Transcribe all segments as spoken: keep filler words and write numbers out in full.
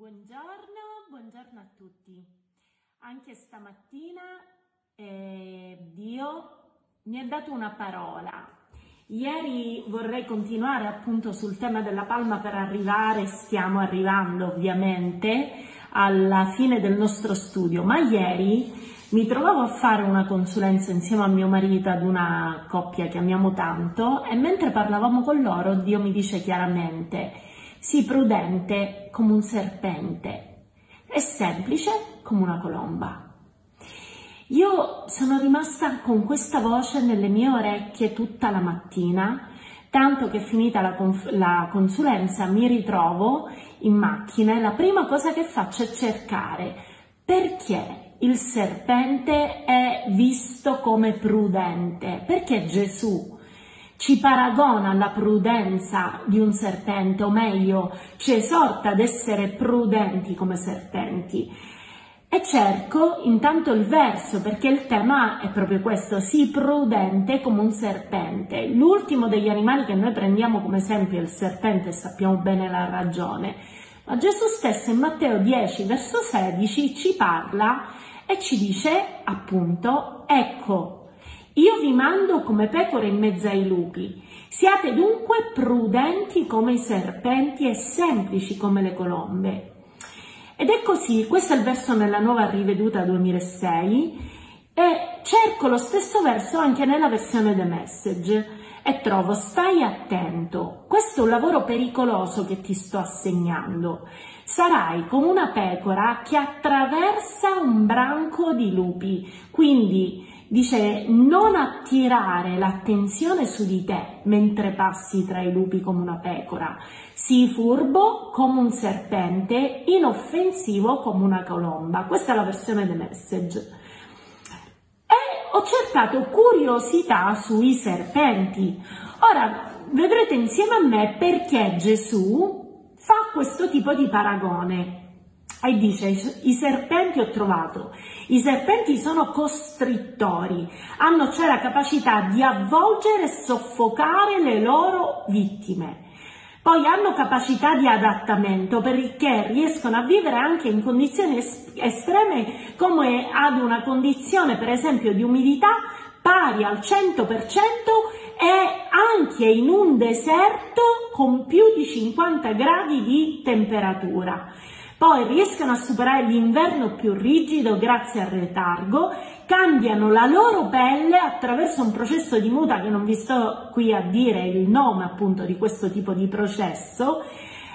Buongiorno, buongiorno a tutti. Anche stamattina eh, Dio mi ha dato una parola. Ieri vorrei continuare appunto sul tema della palma per arrivare, stiamo arrivando ovviamente alla fine del nostro studio, ma ieri mi trovavo a fare una consulenza insieme a mio marito ad una coppia che amiamo tanto e mentre parlavamo con loro Dio mi dice chiaramente: sii prudente come un serpente e semplice come una colomba. Io sono rimasta con questa voce nelle mie orecchie tutta la mattina, tanto che finita la, la consulenza mi ritrovo in macchina e la prima cosa che faccio è cercare perché il serpente è visto come prudente, perché Gesù ci paragona alla prudenza di un serpente, o meglio, ci esorta ad essere prudenti come serpenti. E cerco intanto il verso, perché il tema è proprio questo: sii prudente come un serpente. L'ultimo degli animali che noi prendiamo come esempio è il serpente, sappiamo bene la ragione. Ma Gesù stesso in Matteo dieci, verso sedici, ci parla e ci dice appunto: ecco, io vi mando come pecore in mezzo ai lupi, siate dunque prudenti come i serpenti e semplici come le colombe. Ed è così, questo è il verso nella Nuova Riveduta duemilasei e cerco lo stesso verso anche nella versione The Message e trovo: stai attento, questo è un lavoro pericoloso che ti sto assegnando, sarai come una pecora che attraversa un branco di lupi, quindi dice non attirare l'attenzione su di te mentre passi tra i lupi come una pecora, sii furbo come un serpente, inoffensivo come una colomba. Questa è la versione The Message. E ho cercato curiosità sui serpenti. Ora vedrete insieme a me perché Gesù fa questo tipo di paragone. E dice: i serpenti ho trovato, i serpenti sono costrittori, hanno cioè la capacità di avvolgere e soffocare le loro vittime. Poi hanno capacità di adattamento perché riescono a vivere anche in condizioni estreme, come ad una condizione per esempio di umidità pari al cento per cento e anche in un deserto con più di cinquanta gradi di temperatura. Poi riescono a superare l'inverno più rigido grazie al letargo, cambiano la loro pelle attraverso un processo di muta che non vi sto qui a dire il nome appunto di questo tipo di processo,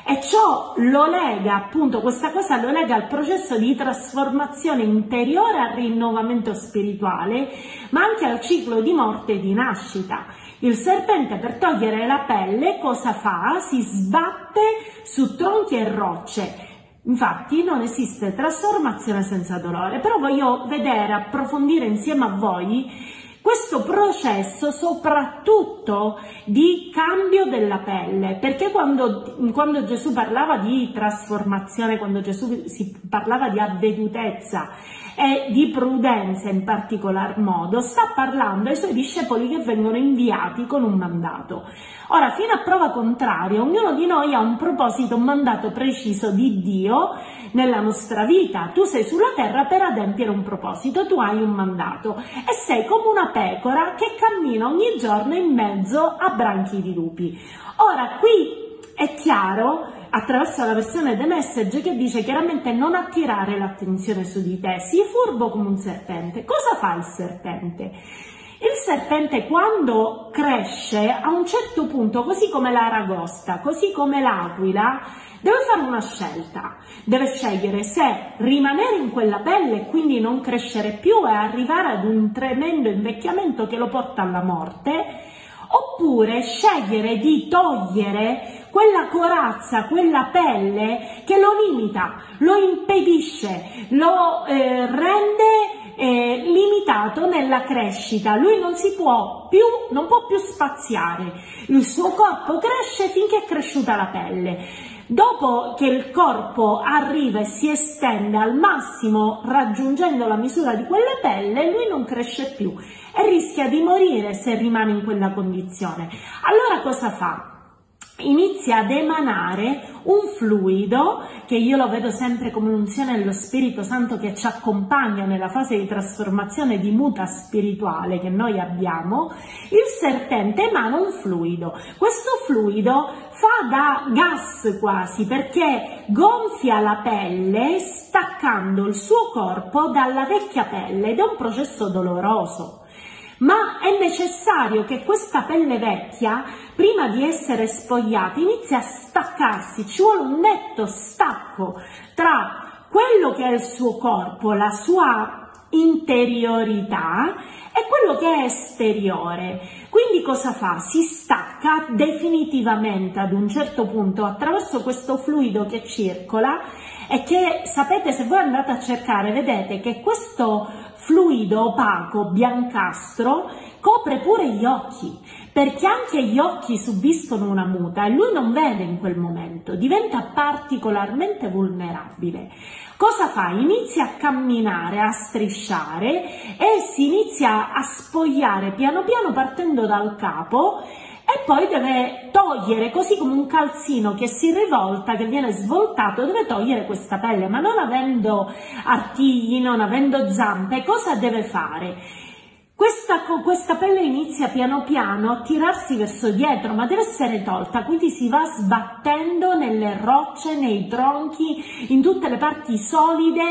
e ciò lo lega appunto, questa cosa lo lega al processo di trasformazione interiore, al rinnovamento spirituale, ma anche al ciclo di morte e di nascita. Il serpente per togliere la pelle cosa fa? Si sbatte su tronchi e rocce. Infatti non esiste trasformazione senza dolore, però voglio vedere, approfondire insieme a voi questo processo soprattutto di cambio della pelle, perché quando, quando Gesù parlava di trasformazione, quando Gesù si parlava di avvedutezza e di prudenza in particolar modo, sta parlando ai suoi discepoli che vengono inviati con un mandato. Ora, fino a prova contraria, ognuno di noi ha un proposito, un mandato preciso di Dio nella nostra vita. Tu sei sulla terra per adempiere un proposito, tu hai un mandato e sei come una pecora che cammina ogni giorno in mezzo a branchi di lupi. Ora, qui è chiaro, attraverso la versione The Message, che dice chiaramente non attirare l'attenzione su di te, sii furbo come un serpente. Cosa fa il serpente? Il serpente quando cresce a un certo punto, così come l'aragosta, così come l'aquila, deve fare una scelta, deve scegliere se rimanere in quella pelle e quindi non crescere più e arrivare ad un tremendo invecchiamento che lo porta alla morte, oppure scegliere di togliere quella corazza, quella pelle che lo limita, lo impedisce, lo eh, rende eh, limitato nella crescita. Lui non si può più, non può più spaziare, il suo corpo cresce finché è cresciuta la pelle. Dopo che il corpo arriva e si estende al massimo raggiungendo la misura di quella pelle, lui non cresce più e rischia di morire se rimane in quella condizione. Allora cosa fa? inizia ad emanare un fluido che io lo vedo sempre come un'unzione dello Spirito Santo che ci accompagna nella fase di trasformazione, di muta spirituale che noi abbiamo. Il serpente emana un fluido, questo fluido fa da gas quasi, perché gonfia la pelle staccando il suo corpo dalla vecchia pelle ed è un processo doloroso. Ma è necessario che questa pelle vecchia, prima di essere spogliata, inizi a staccarsi, ci vuole un netto stacco tra quello che è il suo corpo, la sua interiorità e quello che è esteriore. Quindi cosa fa? Si stacca definitivamente ad un certo punto attraverso questo fluido che circola e che, sapete, se voi andate a cercare vedete che questo fluido opaco, biancastro, copre pure gli occhi, perché anche gli occhi subiscono una muta e lui non vede in quel momento, diventa particolarmente vulnerabile. Cosa fa? Inizia a camminare, a strisciare e si inizia a spogliare piano piano partendo dal capo e poi deve togliere, così come un calzino che si rivolta, che viene svoltato, deve togliere questa pelle, ma non avendo artigli, non avendo zampe, cosa deve fare? Questa, questa pelle inizia piano piano a tirarsi verso dietro, ma deve essere tolta, quindi si va sbattendo nelle rocce, nei tronchi, in tutte le parti solide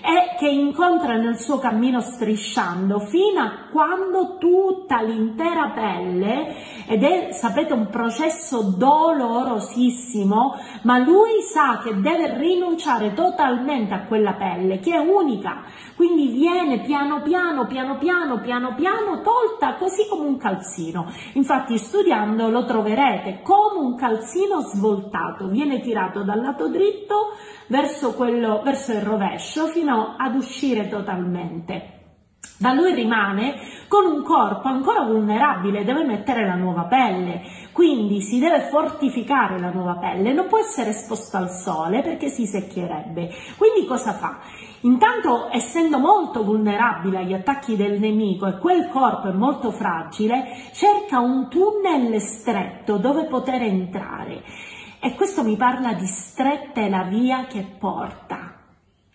e che incontra nel suo cammino strisciando, fino a quando tutta l'intera pelle, ed è, sapete, un processo dolorosissimo, ma lui sa che deve rinunciare totalmente a quella pelle, che è unica, quindi viene piano piano, piano piano, piano piano tolta, così come un calzino. Infatti studiando lo troverete, come un calzino svoltato, viene tirato dal lato dritto verso quello, verso il rovescio, fino ad uscire totalmente. Da lui rimane con un corpo ancora vulnerabile, deve mettere la nuova pelle, quindi si deve fortificare la nuova pelle, non può essere esposta al sole perché si secchierebbe. Quindi cosa fa? Intanto, essendo molto vulnerabile agli attacchi del nemico e quel corpo è molto fragile, cerca un tunnel stretto dove poter entrare, e questo mi parla di stretta è la via che porta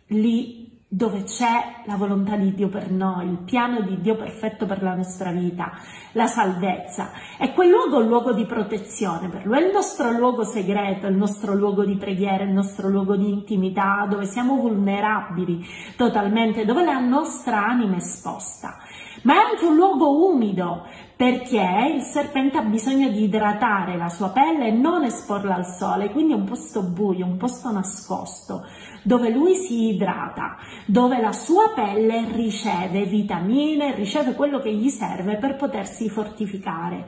lì dove c'è la volontà di Dio per noi, il piano di Dio perfetto per la nostra vita, la salvezza. E quel luogo è un luogo di protezione per lui, è il nostro luogo segreto, il nostro luogo di preghiera, il nostro luogo di intimità, dove siamo vulnerabili totalmente, dove la nostra anima è esposta. Ma è anche un luogo umido, perché il serpente ha bisogno di idratare la sua pelle e non esporla al sole, quindi è un posto buio, un posto nascosto, dove lui si idrata, dove la sua pelle riceve vitamine, riceve quello che gli serve per potersi fortificare.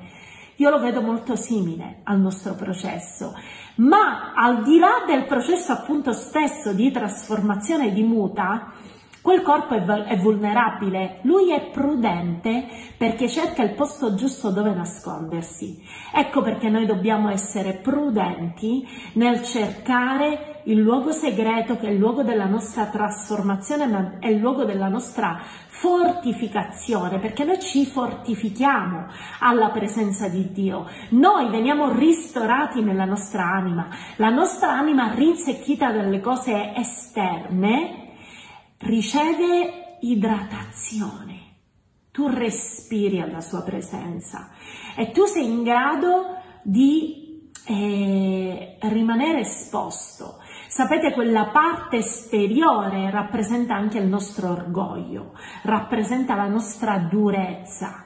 Io lo vedo molto simile al nostro processo, ma al di là del processo appunto stesso di trasformazione e di muta, quel corpo è vulnerabile, lui è prudente perché cerca il posto giusto dove nascondersi. Ecco perché noi dobbiamo essere prudenti nel cercare il luogo segreto, che è il luogo della nostra trasformazione, ma è il luogo della nostra fortificazione, perché noi ci fortifichiamo alla presenza di Dio, noi veniamo ristorati nella nostra anima, la nostra anima rinsecchita dalle cose esterne riceve idratazione, tu respiri alla sua presenza e tu sei in grado di eh, rimanere esposto. Sapete, quella parte esteriore rappresenta anche il nostro orgoglio, rappresenta la nostra durezza.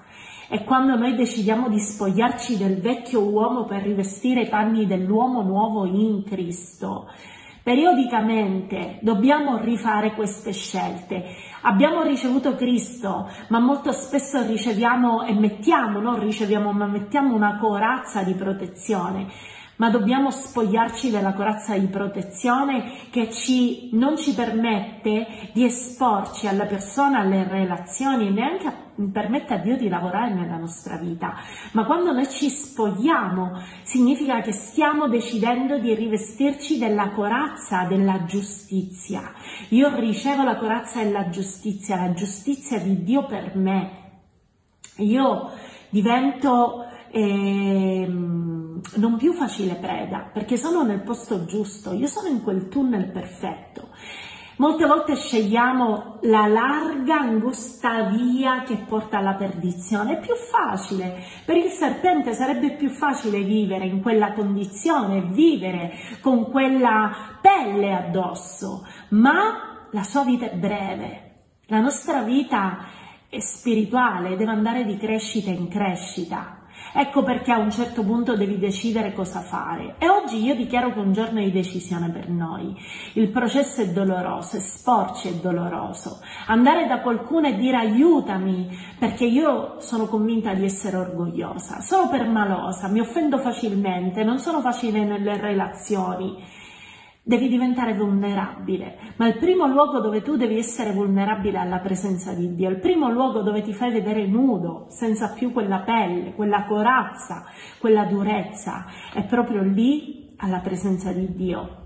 E quando noi decidiamo di spogliarci del vecchio uomo per rivestire i panni dell'uomo nuovo in Cristo, periodicamente dobbiamo rifare queste scelte. Abbiamo ricevuto Cristo, ma molto spesso riceviamo e mettiamo, non riceviamo, ma mettiamo una corazza di protezione. Ma dobbiamo spogliarci della corazza di protezione che ci, non ci permette di esporci alla persona, alle relazioni, neanche a, permette a Dio di lavorare nella nostra vita. Ma quando noi ci spogliamo, significa che stiamo decidendo di rivestirci della corazza della giustizia. Io ricevo la corazza della giustizia, la giustizia di Dio per me. Io divento... Ehm, non più facile preda, perché sono nel posto giusto, io sono in quel tunnel perfetto. Molte volte scegliamo la larga, angusta via che porta alla perdizione. È più facile, per il serpente sarebbe più facile vivere in quella condizione, vivere con quella pelle addosso, ma la sua vita è breve, la nostra vita è spirituale, deve andare di crescita in crescita. Ecco perché a un certo punto devi decidere cosa fare. E oggi io dichiaro che un giorno di decisione per noi. Il processo è doloroso, è sporco, è doloroso. Andare da qualcuno e dire aiutami, perché io sono convinta di essere orgogliosa, sono permalosa, mi offendo facilmente, non sono facile nelle relazioni. Devi diventare vulnerabile, ma il primo luogo dove tu devi essere vulnerabile alla presenza di Dio, il primo luogo dove ti fai vedere nudo, senza più quella pelle, quella corazza, quella durezza, è proprio lì alla presenza di Dio.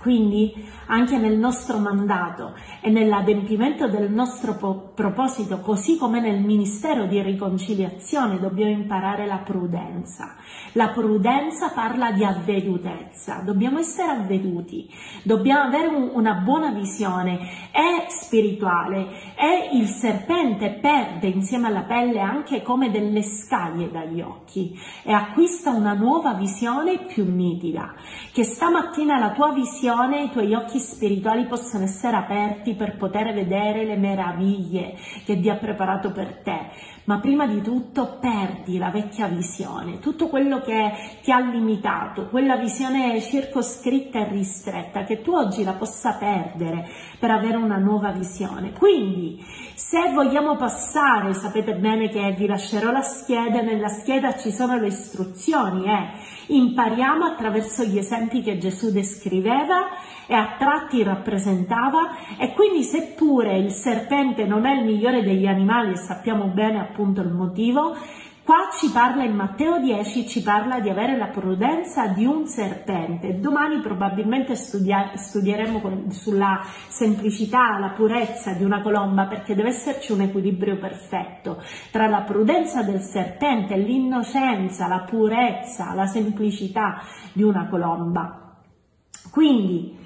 Quindi anche nel nostro mandato e nell'adempimento del nostro proposito, così come nel ministero di riconciliazione, dobbiamo imparare la prudenza. La prudenza parla di avvedutezza, dobbiamo essere avveduti, dobbiamo avere un, una buona visione, è spirituale, e il serpente perde insieme alla pelle anche come delle scaglie dagli occhi e acquista una nuova visione più nitida. Che stamattina la tua visione, i tuoi occhi spirituali possono essere aperti per poter vedere le meraviglie che Dio ha preparato per te, ma prima di tutto perdi la vecchia visione, tutto quello che ti ha limitato, quella visione circoscritta e ristretta, che tu oggi la possa perdere per avere una nuova visione. Quindi se vogliamo passare, sapete bene che vi lascerò la scheda, nella scheda ci sono le istruzioni, eh. impariamo attraverso gli esempi che Gesù descriveva e a tratti rappresentava, e quindi seppure il serpente non è il migliore degli animali, e sappiamo bene appunto il motivo, qua ci parla in Matteo dieci, ci parla di avere la prudenza di un serpente. Domani probabilmente studia- studieremo con, sulla semplicità, la purezza di una colomba, perché deve esserci un equilibrio perfetto tra la prudenza del serpente, l'innocenza, la purezza, la semplicità di una colomba. Quindi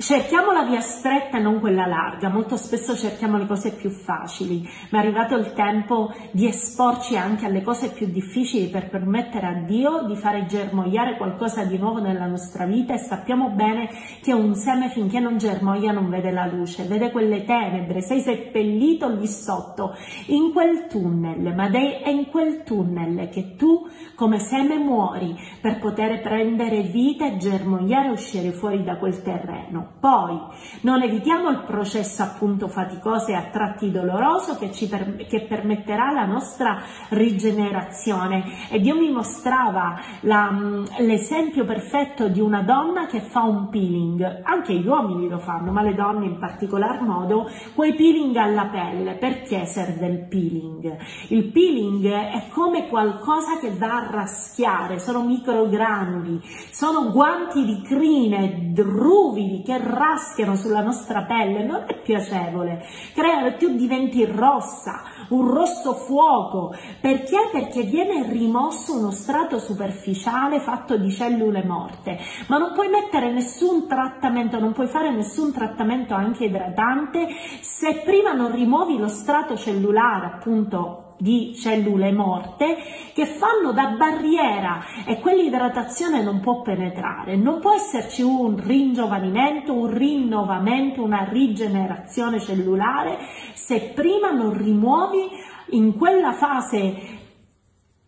cerchiamo la via stretta e non quella larga, molto spesso cerchiamo le cose più facili, ma è arrivato il tempo di esporci anche alle cose più difficili per permettere a Dio di fare germogliare qualcosa di nuovo nella nostra vita, e sappiamo bene che un seme finché non germoglia non vede la luce, vede quelle tenebre, sei seppellito lì sotto, in quel tunnel, ma è in quel tunnel che tu come seme muori per poter prendere vita e germogliare e uscire fuori da quel terreno. Poi non evitiamo il processo appunto faticoso e a tratti doloroso che, ci per, che permetterà la nostra rigenerazione. E Dio mi mostrava la, l'esempio perfetto di una donna che fa un peeling, anche gli uomini lo fanno, ma le donne in particolar modo, quei peeling alla pelle. Perché serve il peeling? Il peeling è come qualcosa che va a raschiare, sono microgranuli, sono guanti di crine, ruvidi, che raschiano sulla nostra pelle, non è piacevole, crea che tu diventi rossa, un rosso fuoco. Perché? Perché viene rimosso uno strato superficiale fatto di cellule morte, ma non puoi mettere nessun trattamento, non puoi fare nessun trattamento anche idratante se prima non rimuovi lo strato cellulare appunto di cellule morte che fanno da barriera, e quell'idratazione non può penetrare. Non può esserci un ringiovanimento, un rinnovamento, una rigenerazione cellulare se prima non rimuovi in quella fase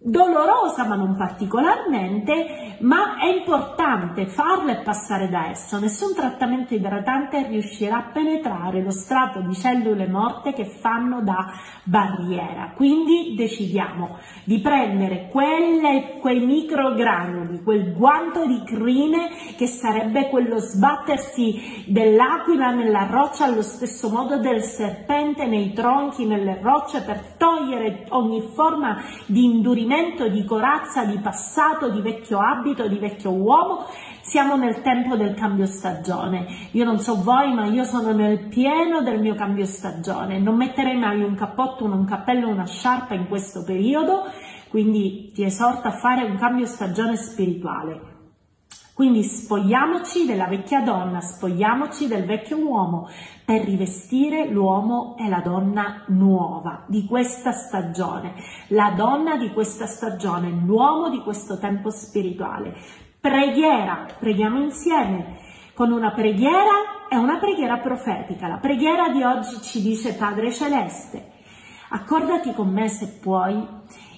dolorosa, ma non particolarmente, ma è importante farlo e passare da esso. Nessun trattamento idratante riuscirà a penetrare lo strato di cellule morte che fanno da barriera. Quindi decidiamo di prendere quelle, quei microgranuli, quel guanto di crine che sarebbe quello sbattersi dell'aquila nella roccia, allo stesso modo del serpente nei tronchi, nelle rocce, per togliere ogni forma di indurimento, di corazza, di passato, di vecchio abito, di vecchio uomo. Siamo nel tempo del cambio stagione. Io non so voi, ma io sono nel pieno del mio cambio stagione. Non metterei mai un cappotto, un cappello, una sciarpa in questo periodo, quindi ti esorta a fare un cambio stagione spirituale. Quindi spogliamoci della vecchia donna, spogliamoci del vecchio uomo per rivestire l'uomo e la donna nuova di questa stagione, la donna di questa stagione, l'uomo di questo tempo spirituale. Preghiera, preghiamo insieme con una preghiera e una preghiera profetica. La preghiera di oggi ci dice: Padre Celeste, accordati con me se puoi,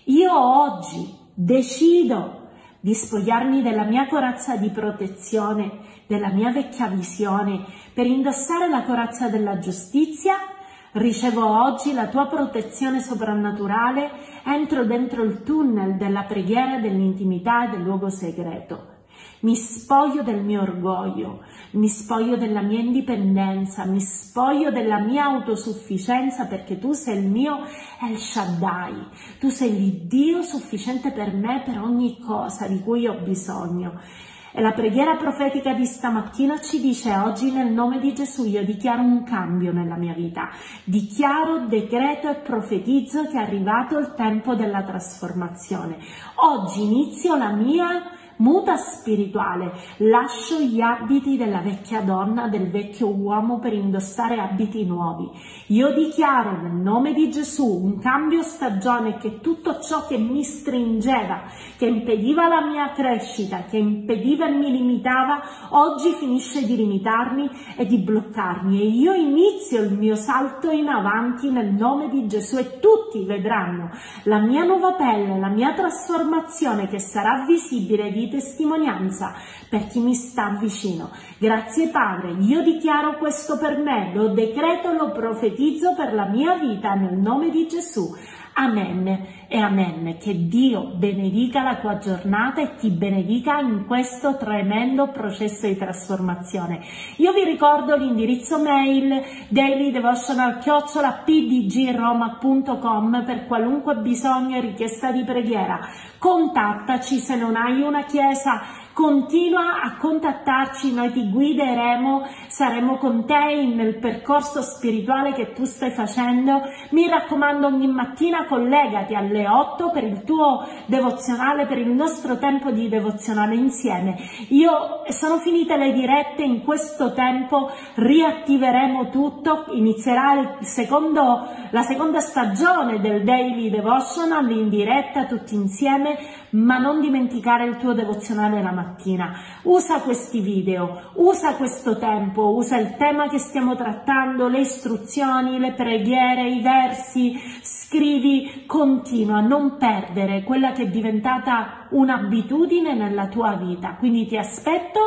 io oggi decido di spogliarmi della mia corazza di protezione, della mia vecchia visione, per indossare la corazza della giustizia. Ricevo oggi la tua protezione soprannaturale, entro dentro il tunnel della preghiera, dell'intimità e del luogo segreto. Mi spoglio del mio orgoglio, mi spoglio della mia indipendenza, mi spoglio della mia autosufficienza, perché tu sei il mio El Shaddai, tu sei l'Iddio sufficiente per me, per ogni cosa di cui ho bisogno. E la preghiera profetica di stamattina ci dice: oggi nel nome di Gesù io dichiaro un cambio nella mia vita, dichiaro, decreto e profetizzo che è arrivato il tempo della trasformazione. Oggi inizio la mia muta spirituale, lascio gli abiti della vecchia donna, del vecchio uomo, per indossare abiti nuovi. Io dichiaro nel nome di Gesù un cambio stagione, che tutto ciò che mi stringeva, che impediva la mia crescita, che impediva e mi limitava, oggi finisce di limitarmi e di bloccarmi, e io inizio il mio salto in avanti nel nome di Gesù, e tutti vedranno la mia nuova pelle, la mia trasformazione, che sarà visibile di testimonianza per chi mi sta vicino. Grazie Padre, io dichiaro questo per me, lo decreto, lo profetizzo per la mia vita nel nome di Gesù. Amen e amen. Che Dio benedica la tua giornata e ti benedica in questo tremendo processo di trasformazione. Io vi ricordo l'indirizzo mail dailydevotional chiocciola p d g roma punto com per qualunque bisogno e richiesta di preghiera. Contattaci se non hai una chiesa. Continua a contattarci, noi ti guideremo, saremo con te nel percorso spirituale che tu stai facendo. Mi raccomando, ogni mattina collegati alle otto per il tuo devozionale, per il nostro tempo di devozionale insieme. Io sono finite le dirette, in questo tempo riattiveremo tutto, inizierà il secondo, la seconda stagione del Daily Devotional in diretta tutti insieme, ma non dimenticare il tuo devozionale la mattina. mattina. Usa questi video, usa questo tempo, usa il tema che stiamo trattando, le istruzioni, le preghiere, i versi, scrivi, continua, non perdere quella che è diventata un'abitudine nella tua vita. Quindi ti aspetto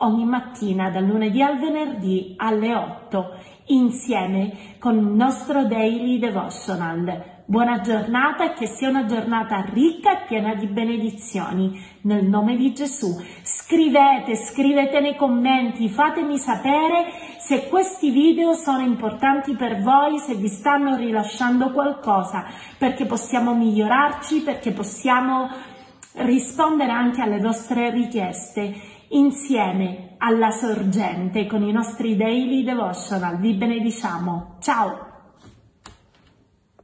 ogni mattina dal lunedì al venerdì alle otto insieme con il nostro Daily Devotional. Buona giornata e che sia una giornata ricca e piena di benedizioni nel nome di Gesù. Scrivete, scrivete nei commenti, fatemi sapere se questi video sono importanti per voi, se vi stanno rilasciando qualcosa, perché possiamo migliorarci, perché possiamo rispondere anche alle vostre richieste insieme alla sorgente con i nostri Daily Devotional. Vi benediciamo. Ciao!